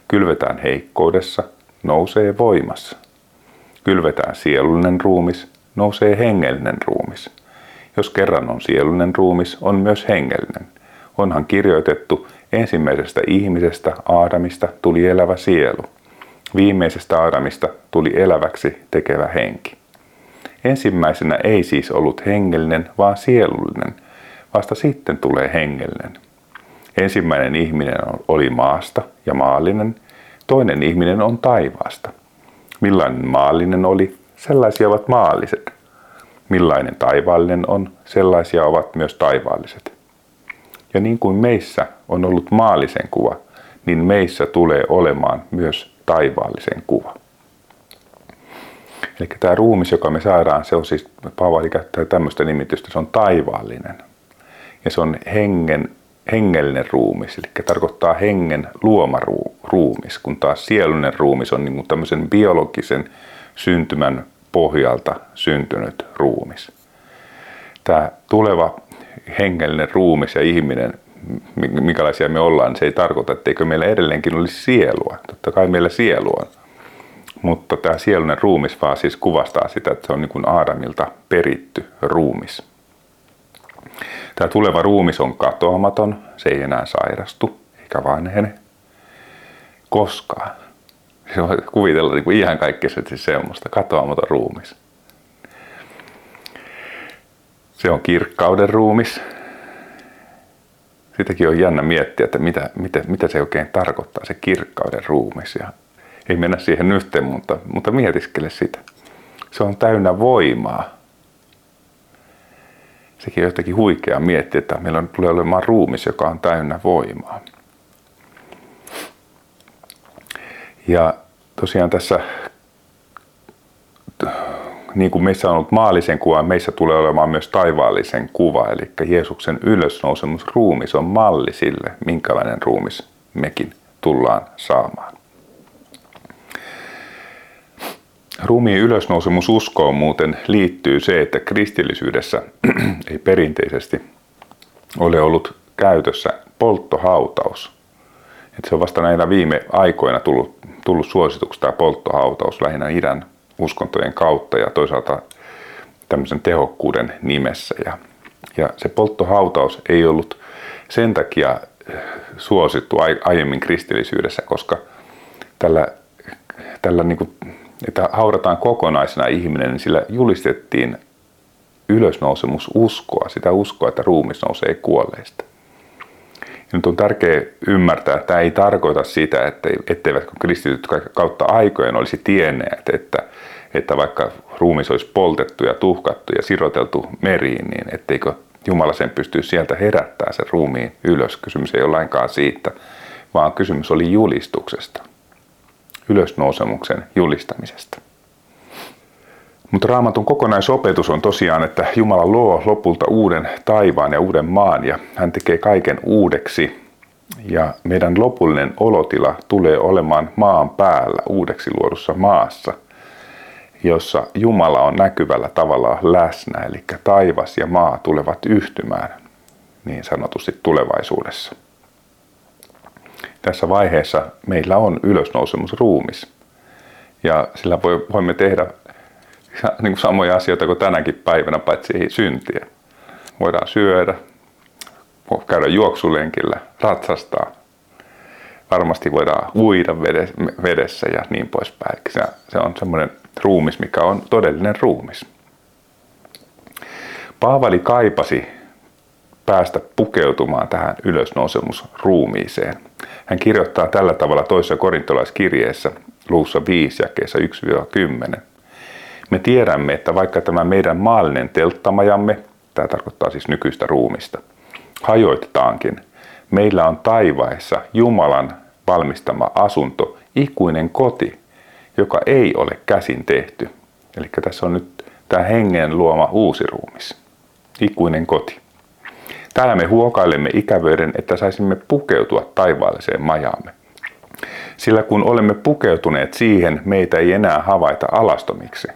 Kylvetään heikkoudessa, nousee voimassa. Kylvetään sielullinen ruumis, nousee hengellinen ruumis. Jos kerran on sielullinen ruumis, on myös hengellinen. Onhan kirjoitettu, ensimmäisestä ihmisestä, Aadamista, tuli elävä sielu. Viimeisestä Aadamista tuli eläväksi tekevä henki. Ensimmäisenä ei siis ollut hengellinen, vaan sielullinen. Vasta sitten tulee hengellinen. Ensimmäinen ihminen oli maasta ja maallinen, toinen ihminen on taivaasta. Millainen maallinen oli, sellaisia ovat maalliset. Millainen taivaallinen on, sellaisia ovat myös taivaalliset. Ja niin kuin meissä on ollut maallisen kuva, niin meissä tulee olemaan myös taivaallisen kuva. Eli tämä ruumis, joka me saadaan, se on siis, Paavali käyttää tämmöistä nimitystä, se on taivaallinen. Ja se on hengen, hengellinen ruumis, eli tarkoittaa hengen luomaruumis, kun taas sielullinen ruumis on niin kuin tämmöisen biologisen syntymän pohjalta syntynyt ruumis. Tämä tuleva hengellinen ruumis ja ihminen, minkälaisia me ollaan, se ei tarkoita, etteikö meillä edelleenkin olisi sielua. Totta kai meillä sielu on. Mutta tämä sieluinen ruumis vaan siis kuvastaa sitä, että se on niin kuin Aadamilta peritty ruumis. Tämä tuleva ruumis on katoamaton, se ei enää sairastu eikä vanhene koskaan. Se voi kuvitella niin kuin ihan kaikkisesti semmoista, katoamaton ruumis. Se on kirkkauden ruumis. Sitäkin on jännä miettiä, että mitä, mitä, mitä se oikein tarkoittaa, se kirkkauden ruumis. Ja ei mennä siihen nytten, mutta, mutta mietiskele sitä. Se on täynnä voimaa. Sekin on jotenkin huikeaa miettiä, että meillä tulee olemaan ruumis, joka on täynnä voimaa. Ja tosiaan tässä, niin kuin meissä on ollut maallisen kuva, meissä tulee olemaan myös taivaallisen kuva. Eli Jeesuksen ylösnousemus ruumis on malli sille, minkälainen ruumis mekin tullaan saamaan. Ruumiin ylösnousemususkoon muuten liittyy se, että kristillisyydessä ei perinteisesti ole ollut käytössä polttohautaus. Et se on vasta näinä viime aikoina tullut, tullut suosituksi tämä polttohautaus lähinnä idän uskontojen kautta ja toisaalta tämmöisen tehokkuuden nimessä. Ja, ja se polttohautaus ei ollut sen takia suosittu aiemmin kristillisyydessä, koska tällä, tällä niin kuin, että haudataan kokonaisena ihminen, niin sillä julistettiin ylösnousemususkoa, sitä uskoa, että ruumis nousee kuolleista. Ja nyt on tärkeää ymmärtää, että tämä ei tarkoita sitä, että etteivätkö kristityt kautta aikojen olisi tienneet, että, että vaikka ruumis olisi poltettu ja tuhkattu ja siroteltu meriin, niin etteikö Jumala sen pystyy sieltä herättämään sen ruumiin ylös. Kysymys ei ole lainkaan siitä, vaan kysymys oli julistuksesta, ylösnousemuksen julistamisesta. Mutta Raamatun kokonaisopetus on tosiaan, että Jumala luo lopulta uuden taivaan ja uuden maan ja hän tekee kaiken uudeksi ja meidän lopullinen olotila tulee olemaan maan päällä uudeksi luodussa maassa. jossa Jumala on näkyvällä tavalla läsnä, eli taivas ja maa tulevat yhtymään niin sanotusti tulevaisuudessa. Tässä vaiheessa meillä on ylösnousemus ruumis, ja sillä voimme tehdä niin kuin samoja asioita kuin tänäkin päivänä, paitsi ei syntiä. Voidaan syödä, käydä juoksulenkillä, ratsastaa. Varmasti voidaan uida vedessä ja niin poispäin. Se on semmoinen ruumis, mikä on todellinen ruumis. Paavali kaipasi päästä pukeutumaan tähän ylösnousemusruumiiseen. Hän kirjoittaa tällä tavalla toisessa korintolaiskirjeessä luvussa viisi jakeessa yksi kymmeneen. Me tiedämme, että vaikka tämä meidän maallinen telttamajamme, tämä tarkoittaa siis nykyistä ruumista, hajoitetaankin, meillä on taivaissa Jumalan valmistama asunto, ikuinen koti, joka ei ole käsin tehty. Eli tässä on nyt tämä hengen luoma uusi ruumis, ikuinen koti. Täällä me huokailemme ikävöiden, että saisimme pukeutua taivaalliseen majaamme. Sillä kun olemme pukeutuneet siihen, meitä ei enää havaita alastomiksi.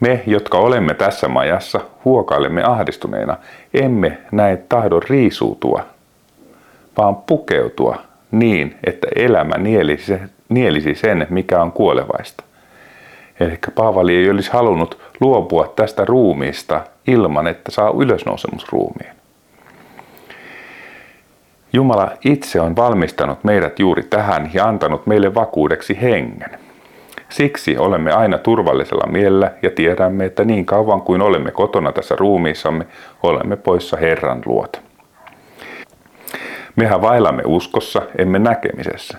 Me, jotka olemme tässä majassa, huokailemme ahdistuneina, emme näe tahdon riisuutua, vaan pukeutua niin, että elämä nielisi sen, mikä on kuolevaista. Eli Paavali ei olisi halunnut luopua tästä ruumiista ilman, että saa ylösnousemusruumiin. Jumala itse on valmistanut meidät juuri tähän ja antanut meille vakuudeksi hengen. Siksi olemme aina turvallisella mielellä ja tiedämme, että niin kauan kuin olemme kotona tässä ruumiissamme, olemme poissa Herran luota. Mehän vailamme uskossa, emme näkemisessä,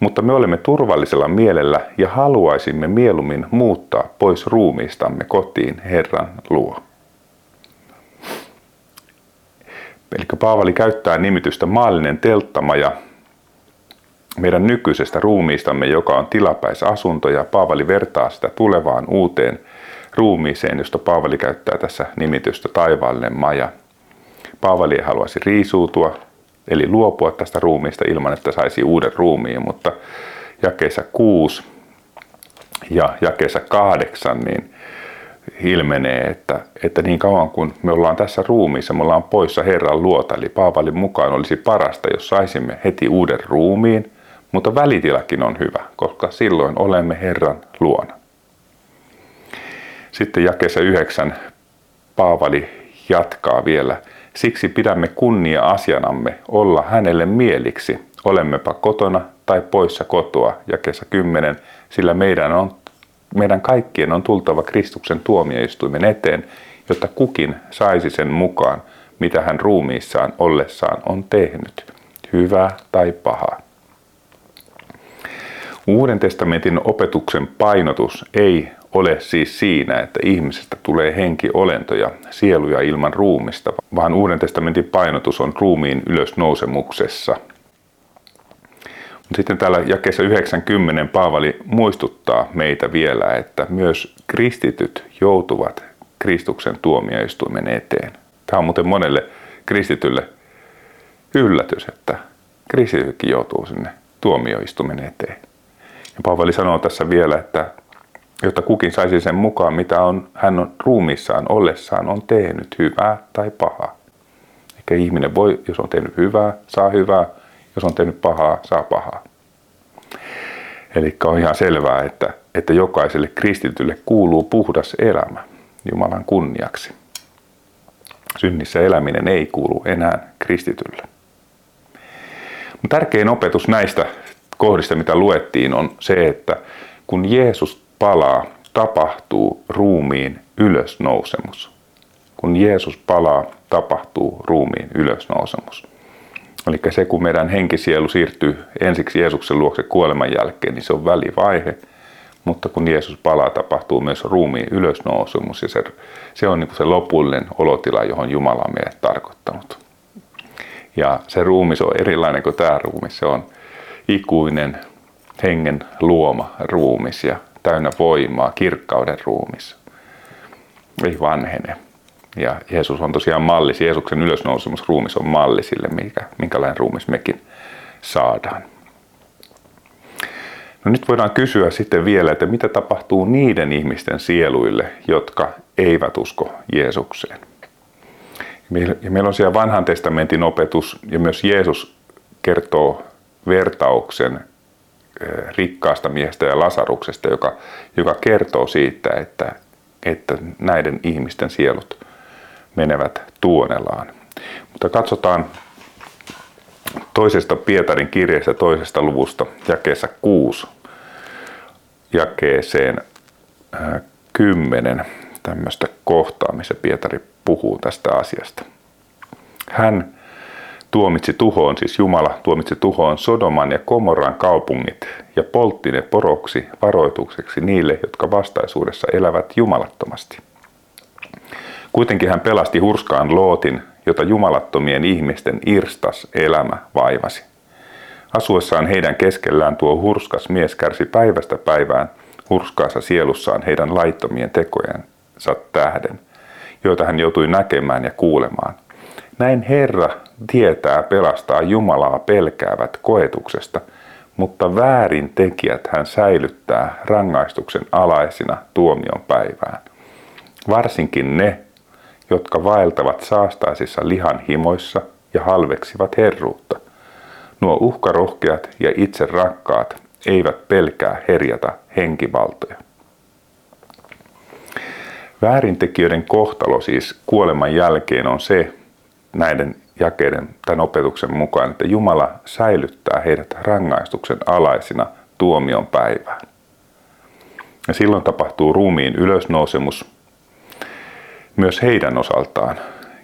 mutta me olemme turvallisella mielellä ja haluaisimme mieluummin muuttaa pois ruumiistamme kotiin Herran luo. Eli Paavali käyttää nimitystä maallinen telttamaja meidän nykyisestä ruumiistamme, joka on tilapäisasunto, ja Paavali vertaa sitä tulevaan uuteen ruumiiseen, josta Paavali käyttää tässä nimitystä taivaallinen maja. Paavali ei haluaisi riisuutua, eli luopua tästä ruumiista ilman, että saisi uuden ruumiin, mutta jakeessa kuusi ja jakeessa kahdeksan niin ilmenee, että, että niin kauan kun me ollaan tässä ruumiissa, me ollaan poissa Herran luota, eli Paavalin mukaan olisi parasta, jos saisimme heti uuden ruumiin, mutta välitilakin on hyvä, koska silloin olemme Herran luona. Sitten jakeessa yhdeksän Paavali jatkaa vielä. Siksi pidämme kunnia asianamme olla hänelle mieliksi, olemmepa kotona tai poissa kotoa, jakeessa kymmenen, sillä meidän on Meidän kaikkien on tultava Kristuksen tuomioistuimen eteen, jotta kukin saisi sen mukaan, mitä hän ruumiissaan ollessaan on tehnyt, hyvää tai pahaa. Uuden testamentin opetuksen painotus ei ole siis siinä, että ihmisestä tulee henkiolentoja, sieluja ilman ruumista, vaan Uuden testamentin painotus on ruumiin ylösnousemuksessa. Sitten täällä jakeessa yhdeksänkymmentä Paavali muistuttaa meitä vielä, että myös kristityt joutuvat Kristuksen tuomioistuimen eteen. Tämä on muuten monelle kristitylle yllätys, että kristitytkin joutuu sinne tuomioistuimen eteen. Ja Paavali sanoo tässä vielä, että jotta kukin saisi sen mukaan, mitä on, hän on ruumiissaan ollessaan on tehnyt, hyvää tai pahaa. Eli ihminen voi, jos on tehnyt hyvää, saa hyvää. Jos on tehnyt pahaa, saa pahaa. Eli on ihan selvää, että, että jokaiselle kristitylle kuuluu puhdas elämä Jumalan kunniaksi. Synnissä eläminen ei kuulu enää kristitylle. Tärkein opetus näistä kohdista, mitä luettiin, on se, että kun Jeesus palaa, tapahtuu ruumiin ylösnousemus. Kun Jeesus palaa, tapahtuu ruumiin ylösnousemus. Eli se, kun meidän henkisielu siirtyy ensiksi Jeesuksen luokse kuoleman jälkeen, niin se on välivaihe. Mutta kun Jeesus palaa, tapahtuu myös ruumiin ylösnousemus. Ja se, se on niin kuin se lopullinen olotila, johon Jumala on meidät tarkoittanut. Ja se ruumis on erilainen kuin tämä ruumis. Se on ikuinen hengen luoma ruumis ja täynnä voimaa, kirkkauden ruumis. Ei vanhene. Ja Jeesus on tosiaan malli, Jeesuksen ylösnousemusruumis on malli sille, minkälainen ruumis mekin saadaan. No nyt voidaan kysyä sitten vielä, että mitä tapahtuu niiden ihmisten sieluille, jotka eivät usko Jeesukseen. Ja meillä on siellä vanhan testamentin opetus, ja myös Jeesus kertoo vertauksen rikkaasta miehestä ja Lasaruksesta, joka, joka kertoo siitä, että, että näiden ihmisten sielut menevät tuonelaan. Mutta katsotaan toisesta Pietarin kirjeestä toisesta luvusta jakeessa kuusi jakeeseen kymmenen tämmöistä kohtaa, missä Pietari puhuu tästä asiasta. Hän tuomitsi tuhoon, siis Jumala tuomitsi tuhoon Sodoman ja Gomoran kaupungit ja poltti ne poroksi varoitukseksi niille, jotka vastaisuudessa elävät jumalattomasti. Kuitenkin hän pelasti hurskaan Lootin, jota jumalattomien ihmisten irstas elämä vaivasi. Asuessaan heidän keskellään tuo hurskas mies kärsi päivästä päivään hurskaassa sielussaan heidän laittomien tekojensa tähden, joita hän joutui näkemään ja kuulemaan. Näin Herra tietää pelastaa Jumalaa pelkäävät koetuksesta, mutta väärintekijät hän säilyttää rangaistuksen alaisina tuomion päivään. Varsinkin ne, jotka vaeltavat saastaisissa lihan himoissa ja halveksivat herruutta. Nuo uhkarohkeat ja itse rakkaat eivät pelkää herjata henkivaltoja. Väärintekijöiden kohtalo siis kuoleman jälkeen on se, näiden jakeiden tämän opetuksen mukaan, että Jumala säilyttää heidät rangaistuksen alaisina tuomion päivään. Ja silloin tapahtuu ruumiin ylösnousemus myös heidän osaltaan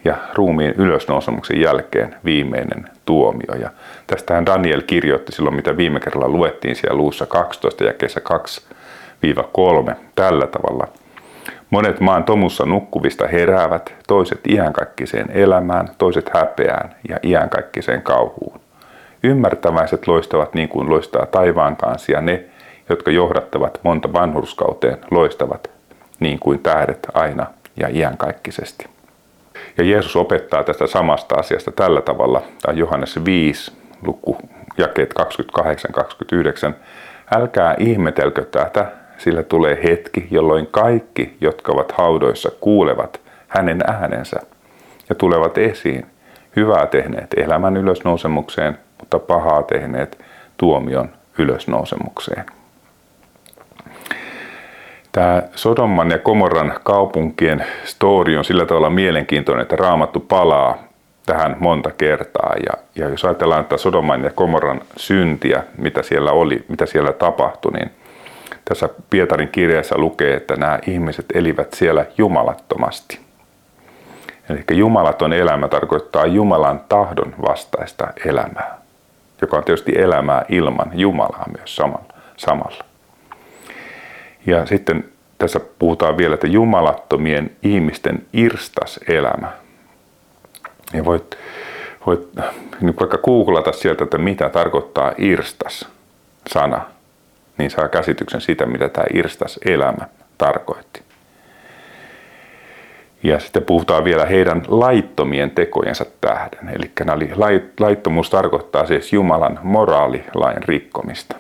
ja ruumiin ylösnousemuksen jälkeen viimeinen tuomio. Ja tästähän Daniel kirjoitti silloin, mitä viime kerralla luettiin siellä luvussa kaksitoista jakeessa kaksi kolme tällä tavalla. Monet maan tomussa nukkuvista heräävät, toiset iankaikkiseen elämään, toiset häpeään ja iankaikkiseen kauhuun. Ymmärtäväiset loistavat niin kuin loistaa taivaankansi, ja ne, jotka johdattavat monta vanhurskauteen, loistavat niin kuin tähdet aina ja iankaikkisesti. Ja Jeesus opettaa tästä samasta asiasta tällä tavalla, tai Johannes viisi, luku, jakeet kaksikymmentäkahdeksan kaksikymmentäyhdeksän. Älkää ihmetelkö tätä, sillä tulee hetki, jolloin kaikki, jotka ovat haudoissa, kuulevat hänen äänensä ja tulevat esiin, hyvää tehneet elämän ylösnousemukseen, mutta pahaa tehneet tuomion ylösnousemukseen. Tämä Sodoman ja Gomoran kaupunkien story on sillä tavalla mielenkiintoinen, että Raamattu palaa tähän monta kertaa. Ja, ja jos ajatellaan, että Sodoman ja Gomoran syntiä, mitä siellä oli, mitä siellä tapahtui, niin tässä Pietarin kirjassa lukee, että nämä ihmiset elivät siellä jumalattomasti. Eli jumalaton elämä tarkoittaa Jumalan tahdon vastaista elämää, joka on tietysti elämää ilman Jumalaa myös samalla. Ja sitten tässä puhutaan vielä, että jumalattomien ihmisten irstas elämä. Ja voit, voit niin vaikka googlata sieltä, että mitä tarkoittaa irstas-sana, niin saa käsityksen siitä, mitä tämä irstas-elämä tarkoitti. Ja sitten puhutaan vielä heidän laittomien tekojensa tähden. Eli laittomuus tarkoittaa siis Jumalan moraalilain rikkomista.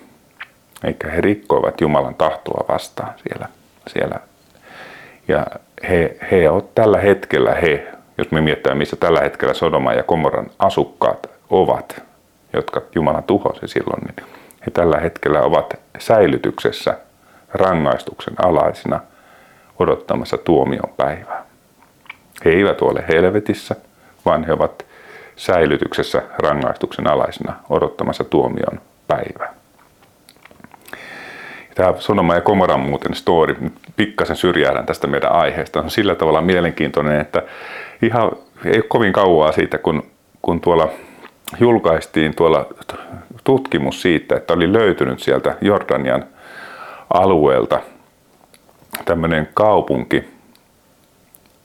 Eikä he rikkoivat Jumalan tahtoa vastaan siellä. siellä. Ja he, he ovat tällä hetkellä he, jos me mietitään, missä tällä hetkellä Sodoman ja Gomoran asukkaat ovat, jotka Jumala tuhosi silloin, niin he tällä hetkellä ovat säilytyksessä rangaistuksen alaisina odottamassa tuomion päivää. He eivät ole helvetissä, vaan he ovat säilytyksessä rangaistuksen alaisina odottamassa tuomion päivää. Tämä Sodoma ja Gomoran muuten story, pikkasen syrjähdän tästä meidän aiheesta, on sillä tavalla mielenkiintoinen, että ihan ei ole kovin kauaa siitä, kun, kun tuolla julkaistiin tuolla tutkimus siitä, että oli löytynyt sieltä Jordanian alueelta tämmöinen kaupunki,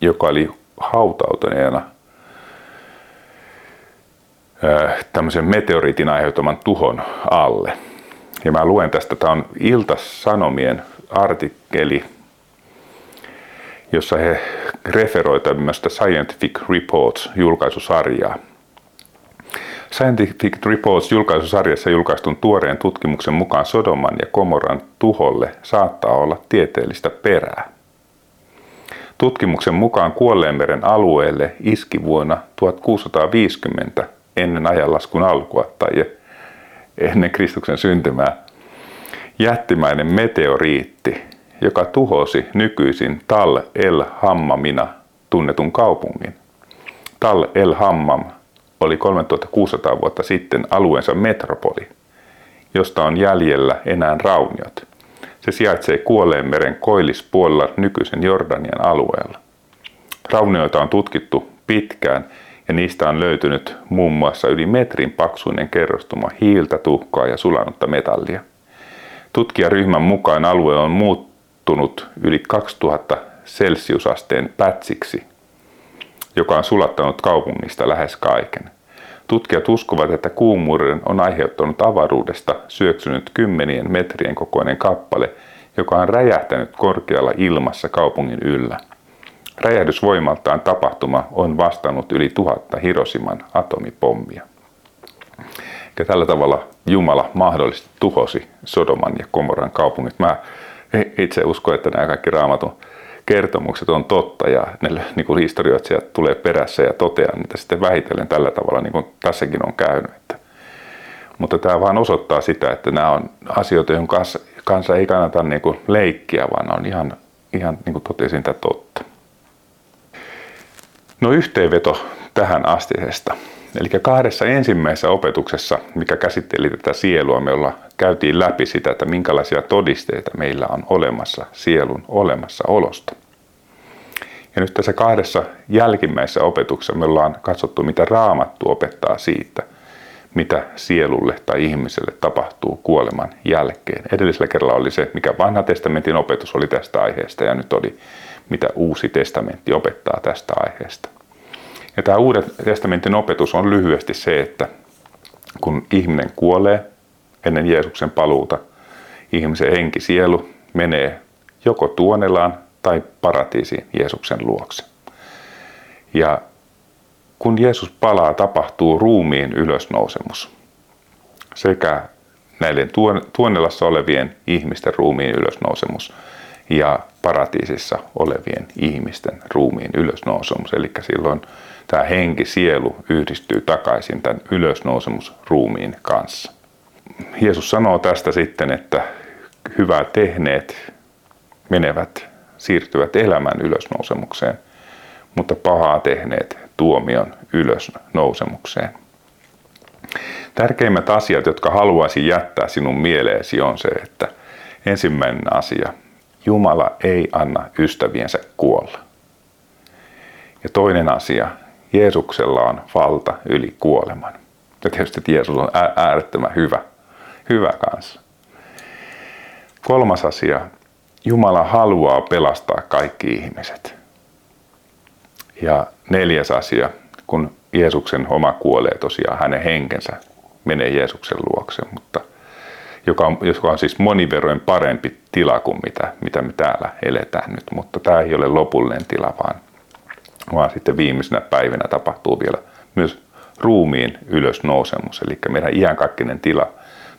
joka oli hautautuneena tämmöisen meteoriitin aiheuttaman tuhon alle. Ja mä luen tästä, tämä on Ilta-Sanomien artikkeli, jossa he referoivat tämmöistä Scientific Reports-julkaisusarjaa. Scientific Reports -julkaisusarjassa julkaistun tuoreen tutkimuksen mukaan Sodoman ja Gomoran tuholle saattaa olla tieteellistä perää. Tutkimuksen mukaan Kuolleenmeren alueelle iski vuonna tuhatkuusisataaviisikymmentä ennen ajanlaskun alkua tai ennen Kristuksen syntymää jättimäinen meteoriitti, joka tuhosi nykyisin Tal el Hammamina tunnetun kaupungin. Tal el Hammam oli kolmetuhattakuusisataa vuotta sitten alueensa metropoli, josta on jäljellä enää rauniot. Se sijaitsee Kuolleenmeren koillispuolella nykyisen Jordanian alueella. Raunioita on tutkittu pitkään ja niistä on löytynyt muun muassa yli metrin paksuinen kerrostuma hiiltä, tuhkaa ja sulanutta metallia. Tutkijaryhmän mukaan alue on muuttunut yli kaksituhatta celsiusasteen pätsiksi, joka on sulattanut kaupungista lähes kaiken. Tutkijat uskovat, että kuumuuden on aiheuttanut avaruudesta syöksynyt kymmenien metrien kokoinen kappale, joka on räjähtänyt korkealla ilmassa kaupungin yllä. Räjähdysvoimaltaan tapahtuma on vastannut yli tuhatta Hiroshiman atomipommia. Ja tällä tavalla Jumala mahdollisesti tuhosi Sodoman ja Gomoran kaupungit. Mä itse uskon, että nämä kaikki Raamatun kertomukset on totta ja ne niin kuin historioitsijat tulee perässä ja toteaa niitä sitten vähitellen tällä tavalla, niin kuin tässäkin on käynyt. Mutta tämä vaan osoittaa sitä, että nämä on asioita, joiden kanssa ei kannata niin kuin leikkiä, vaan ne on ihan, ihan niin kuin totesin, tämä totta. No yhteenveto tähän astisesta. Eli kahdessa ensimmäisessä opetuksessa, mikä käsitteli tätä sielua, me ollaan, käytiin läpi sitä, että minkälaisia todisteita meillä on olemassa sielun olemassaolosta. Ja nyt tässä kahdessa jälkimmäisessä opetuksessa me ollaan katsottu, mitä Raamattu opettaa siitä, mitä sielulle tai ihmiselle tapahtuu kuoleman jälkeen. Edellisellä kerralla oli se, mikä Vanha testamentin opetus oli tästä aiheesta, ja nyt oli, mitä Uusi testamentti opettaa tästä aiheesta. Ja tämä Uuden testamentin opetus on lyhyesti se, että kun ihminen kuolee ennen Jeesuksen paluuta, ihmisen henkisielu menee joko tuonelaan tai paratiisiin Jeesuksen luokse. Ja kun Jeesus palaa, tapahtuu ruumiin ylösnousemus. Sekä näiden tuonelassa olevien ihmisten ruumiin ylösnousemus ja paratiisissa olevien ihmisten ruumiin ylösnousemus. Eli silloin tämä henkisielu yhdistyy takaisin tämän ylösnousemusruumiin kanssa. Jeesus sanoo tästä sitten, että hyvää tehneet menevät, siirtyvät elämän ylösnousemukseen, mutta pahaa tehneet tuomion ylösnousemukseen. Tärkeimmät asiat, jotka haluaisin jättää sinun mieleesi, on se, että ensimmäinen asia, Jumala ei anna ystäviensä kuolla. Ja toinen asia, Jeesuksella on valta yli kuoleman. Ja tietysti Jeesus on äärettömän hyvä, hyvä kanssa. Kolmas asia, Jumala haluaa pelastaa kaikki ihmiset. Ja neljäs asia, kun Jeesuksen oma kuolee, tosiaan hänen henkensä menee Jeesuksen luokse, mutta joka on, joka on siis moniverroin parempi tila kuin mitä, mitä me täällä eletään nyt, mutta tämä ei ole lopullinen tila, vaan, vaan sitten viimeisenä päivänä tapahtuu vielä myös ruumiin ylösnousemus, eli meidän iankaikkinen tila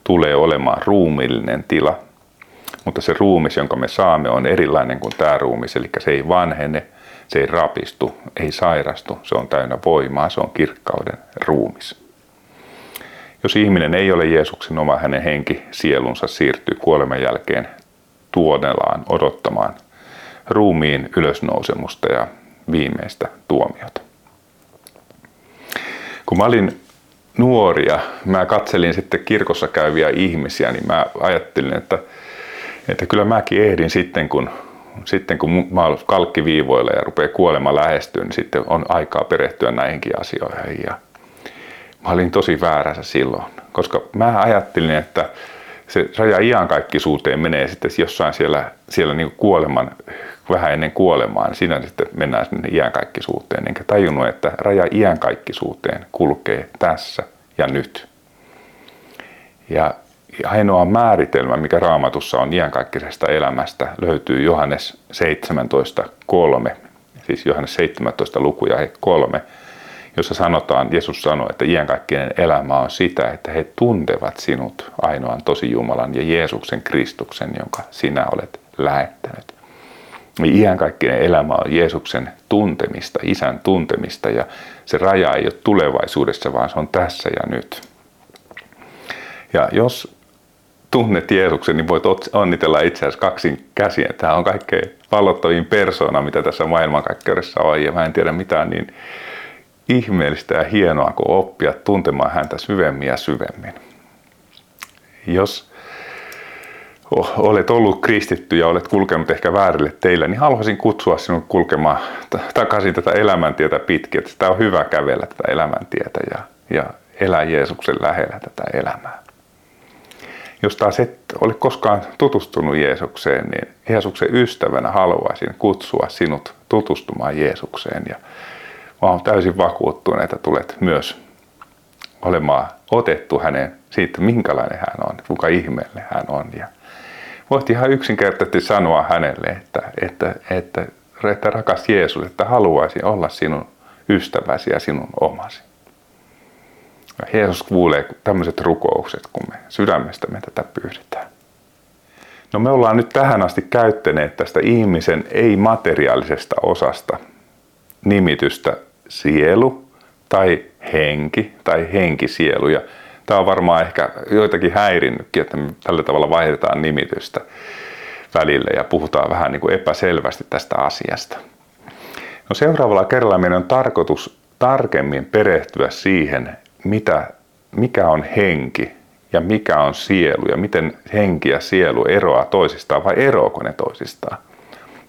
tulee olemaan ruumiillinen tila, mutta se ruumis, jonka me saamme, on erilainen kuin tämä ruumis, eli se ei vanhene, se ei rapistu, ei sairastu, se on täynnä voimaa, se on kirkkauden ruumis. Jos ihminen ei ole Jeesuksen oma, hänen henki, sielunsa siirtyy kuoleman jälkeen tuonelaan odottamaan ruumiin ylösnousemusta ja viimeistä tuomiota. Kun mä olin nuori ja mä katselin sitten kirkossa käyviä ihmisiä, niin mä ajattelin, että, että kyllä mäkin ehdin sitten, kun, sitten kun mä olen kalkkiviivoilla ja rupeaa kuolema lähestyä, niin sitten on aikaa perehtyä näihinkin asioihin. Ja mä olin tosi väärässä silloin, koska mä ajattelin, että se raja iankaikkisuuteen menee sitten jossain siellä, siellä niin kuin kuoleman, vähän ennen kuolemaa, niin siinä sitten mennään sinne iankaikkisuuteen. Enkä tajunnut, että raja iankaikkisuuteen kulkee tässä ja nyt. Ja ainoa määritelmä, mikä Raamatussa on iankaikkisesta elämästä, löytyy Johannes seitsemäntoista kolme, siis Johannes seitsemäntoista luku ja kolme. jossa sanotaan, Jeesus sanoi, että iankaikkinen elämä on sitä, että he tuntevat sinut, ainoan tosi Jumalan ja Jeesuksen Kristuksen, jonka sinä olet lähettänyt. Iankaikkinen elämä on Jeesuksen tuntemista, Isän tuntemista, ja se raja ei ole tulevaisuudessa, vaan se on tässä ja nyt. Ja jos tunnet Jeesuksen, niin voit onnitella itseäsi kaksin käsiä. Tämä on kaikkein vallottavin persoona, mitä tässä maailmankaikkeudessa on, ja mä en tiedä mitään niin ihmeellistä ja hienoa kuin oppia tuntemaan häntä syvemmin ja syvemmin. Jos olet ollut kristitty ja olet kulkenut ehkä väärille teillä, niin haluaisin kutsua sinut kulkemaan takaisin tätä elämäntietä pitkin. Sitä on hyvä kävellä tätä elämäntietä ja, ja elää Jeesuksen lähellä tätä elämää. Jos taas et ole koskaan tutustunut Jeesukseen, niin Jeesuksen ystävänä haluaisin kutsua sinut tutustumaan Jeesukseen. Ja mä oon täysin vakuuttunut, että tulet myös olemaan otettu häneen siitä, minkälainen hän on, kuinka ihmeellinen hän on. Ja voit ihan yksinkertaisesti sanoa hänelle, että, että, että, että rakas Jeesus, että haluaisin olla sinun ystäväsi ja sinun omasi. Jeesus kuulee tämmöiset rukoukset, kun me sydämestämme tätä pyydetään. No me ollaan nyt tähän asti käyttäneet tästä ihmisen ei-materiaalisesta osasta nimitystä sielu tai henki tai henkisielu. Ja tämä on varmaan ehkä joitakin häirinnytkin, että me tällä tavalla vaihdetaan nimitystä välillä ja puhutaan vähän niin kuin epäselvästi tästä asiasta. No seuraavalla kerralla meidän on tarkoitus tarkemmin perehtyä siihen, Mitä, mikä on henki ja mikä on sielu ja miten henki ja sielu eroaa toisistaan vai eroako ne toisistaan.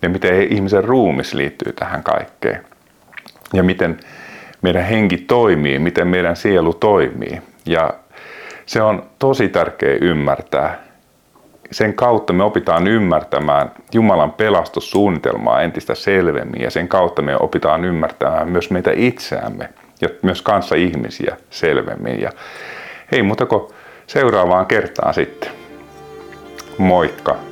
Ja miten ihmisen ruumis liittyy tähän kaikkeen. Ja miten meidän henki toimii, miten meidän sielu toimii. Ja se on tosi tärkeä ymmärtää. Sen kautta me opitaan ymmärtämään Jumalan pelastussuunnitelmaa entistä selvemmin. Ja sen kautta me opitaan ymmärtämään myös meitä itseämme. Ja myös kanssa ihmisiä selvemmin. Ja ei muuta kuin seuraavaan kertaan sitten. Moikka!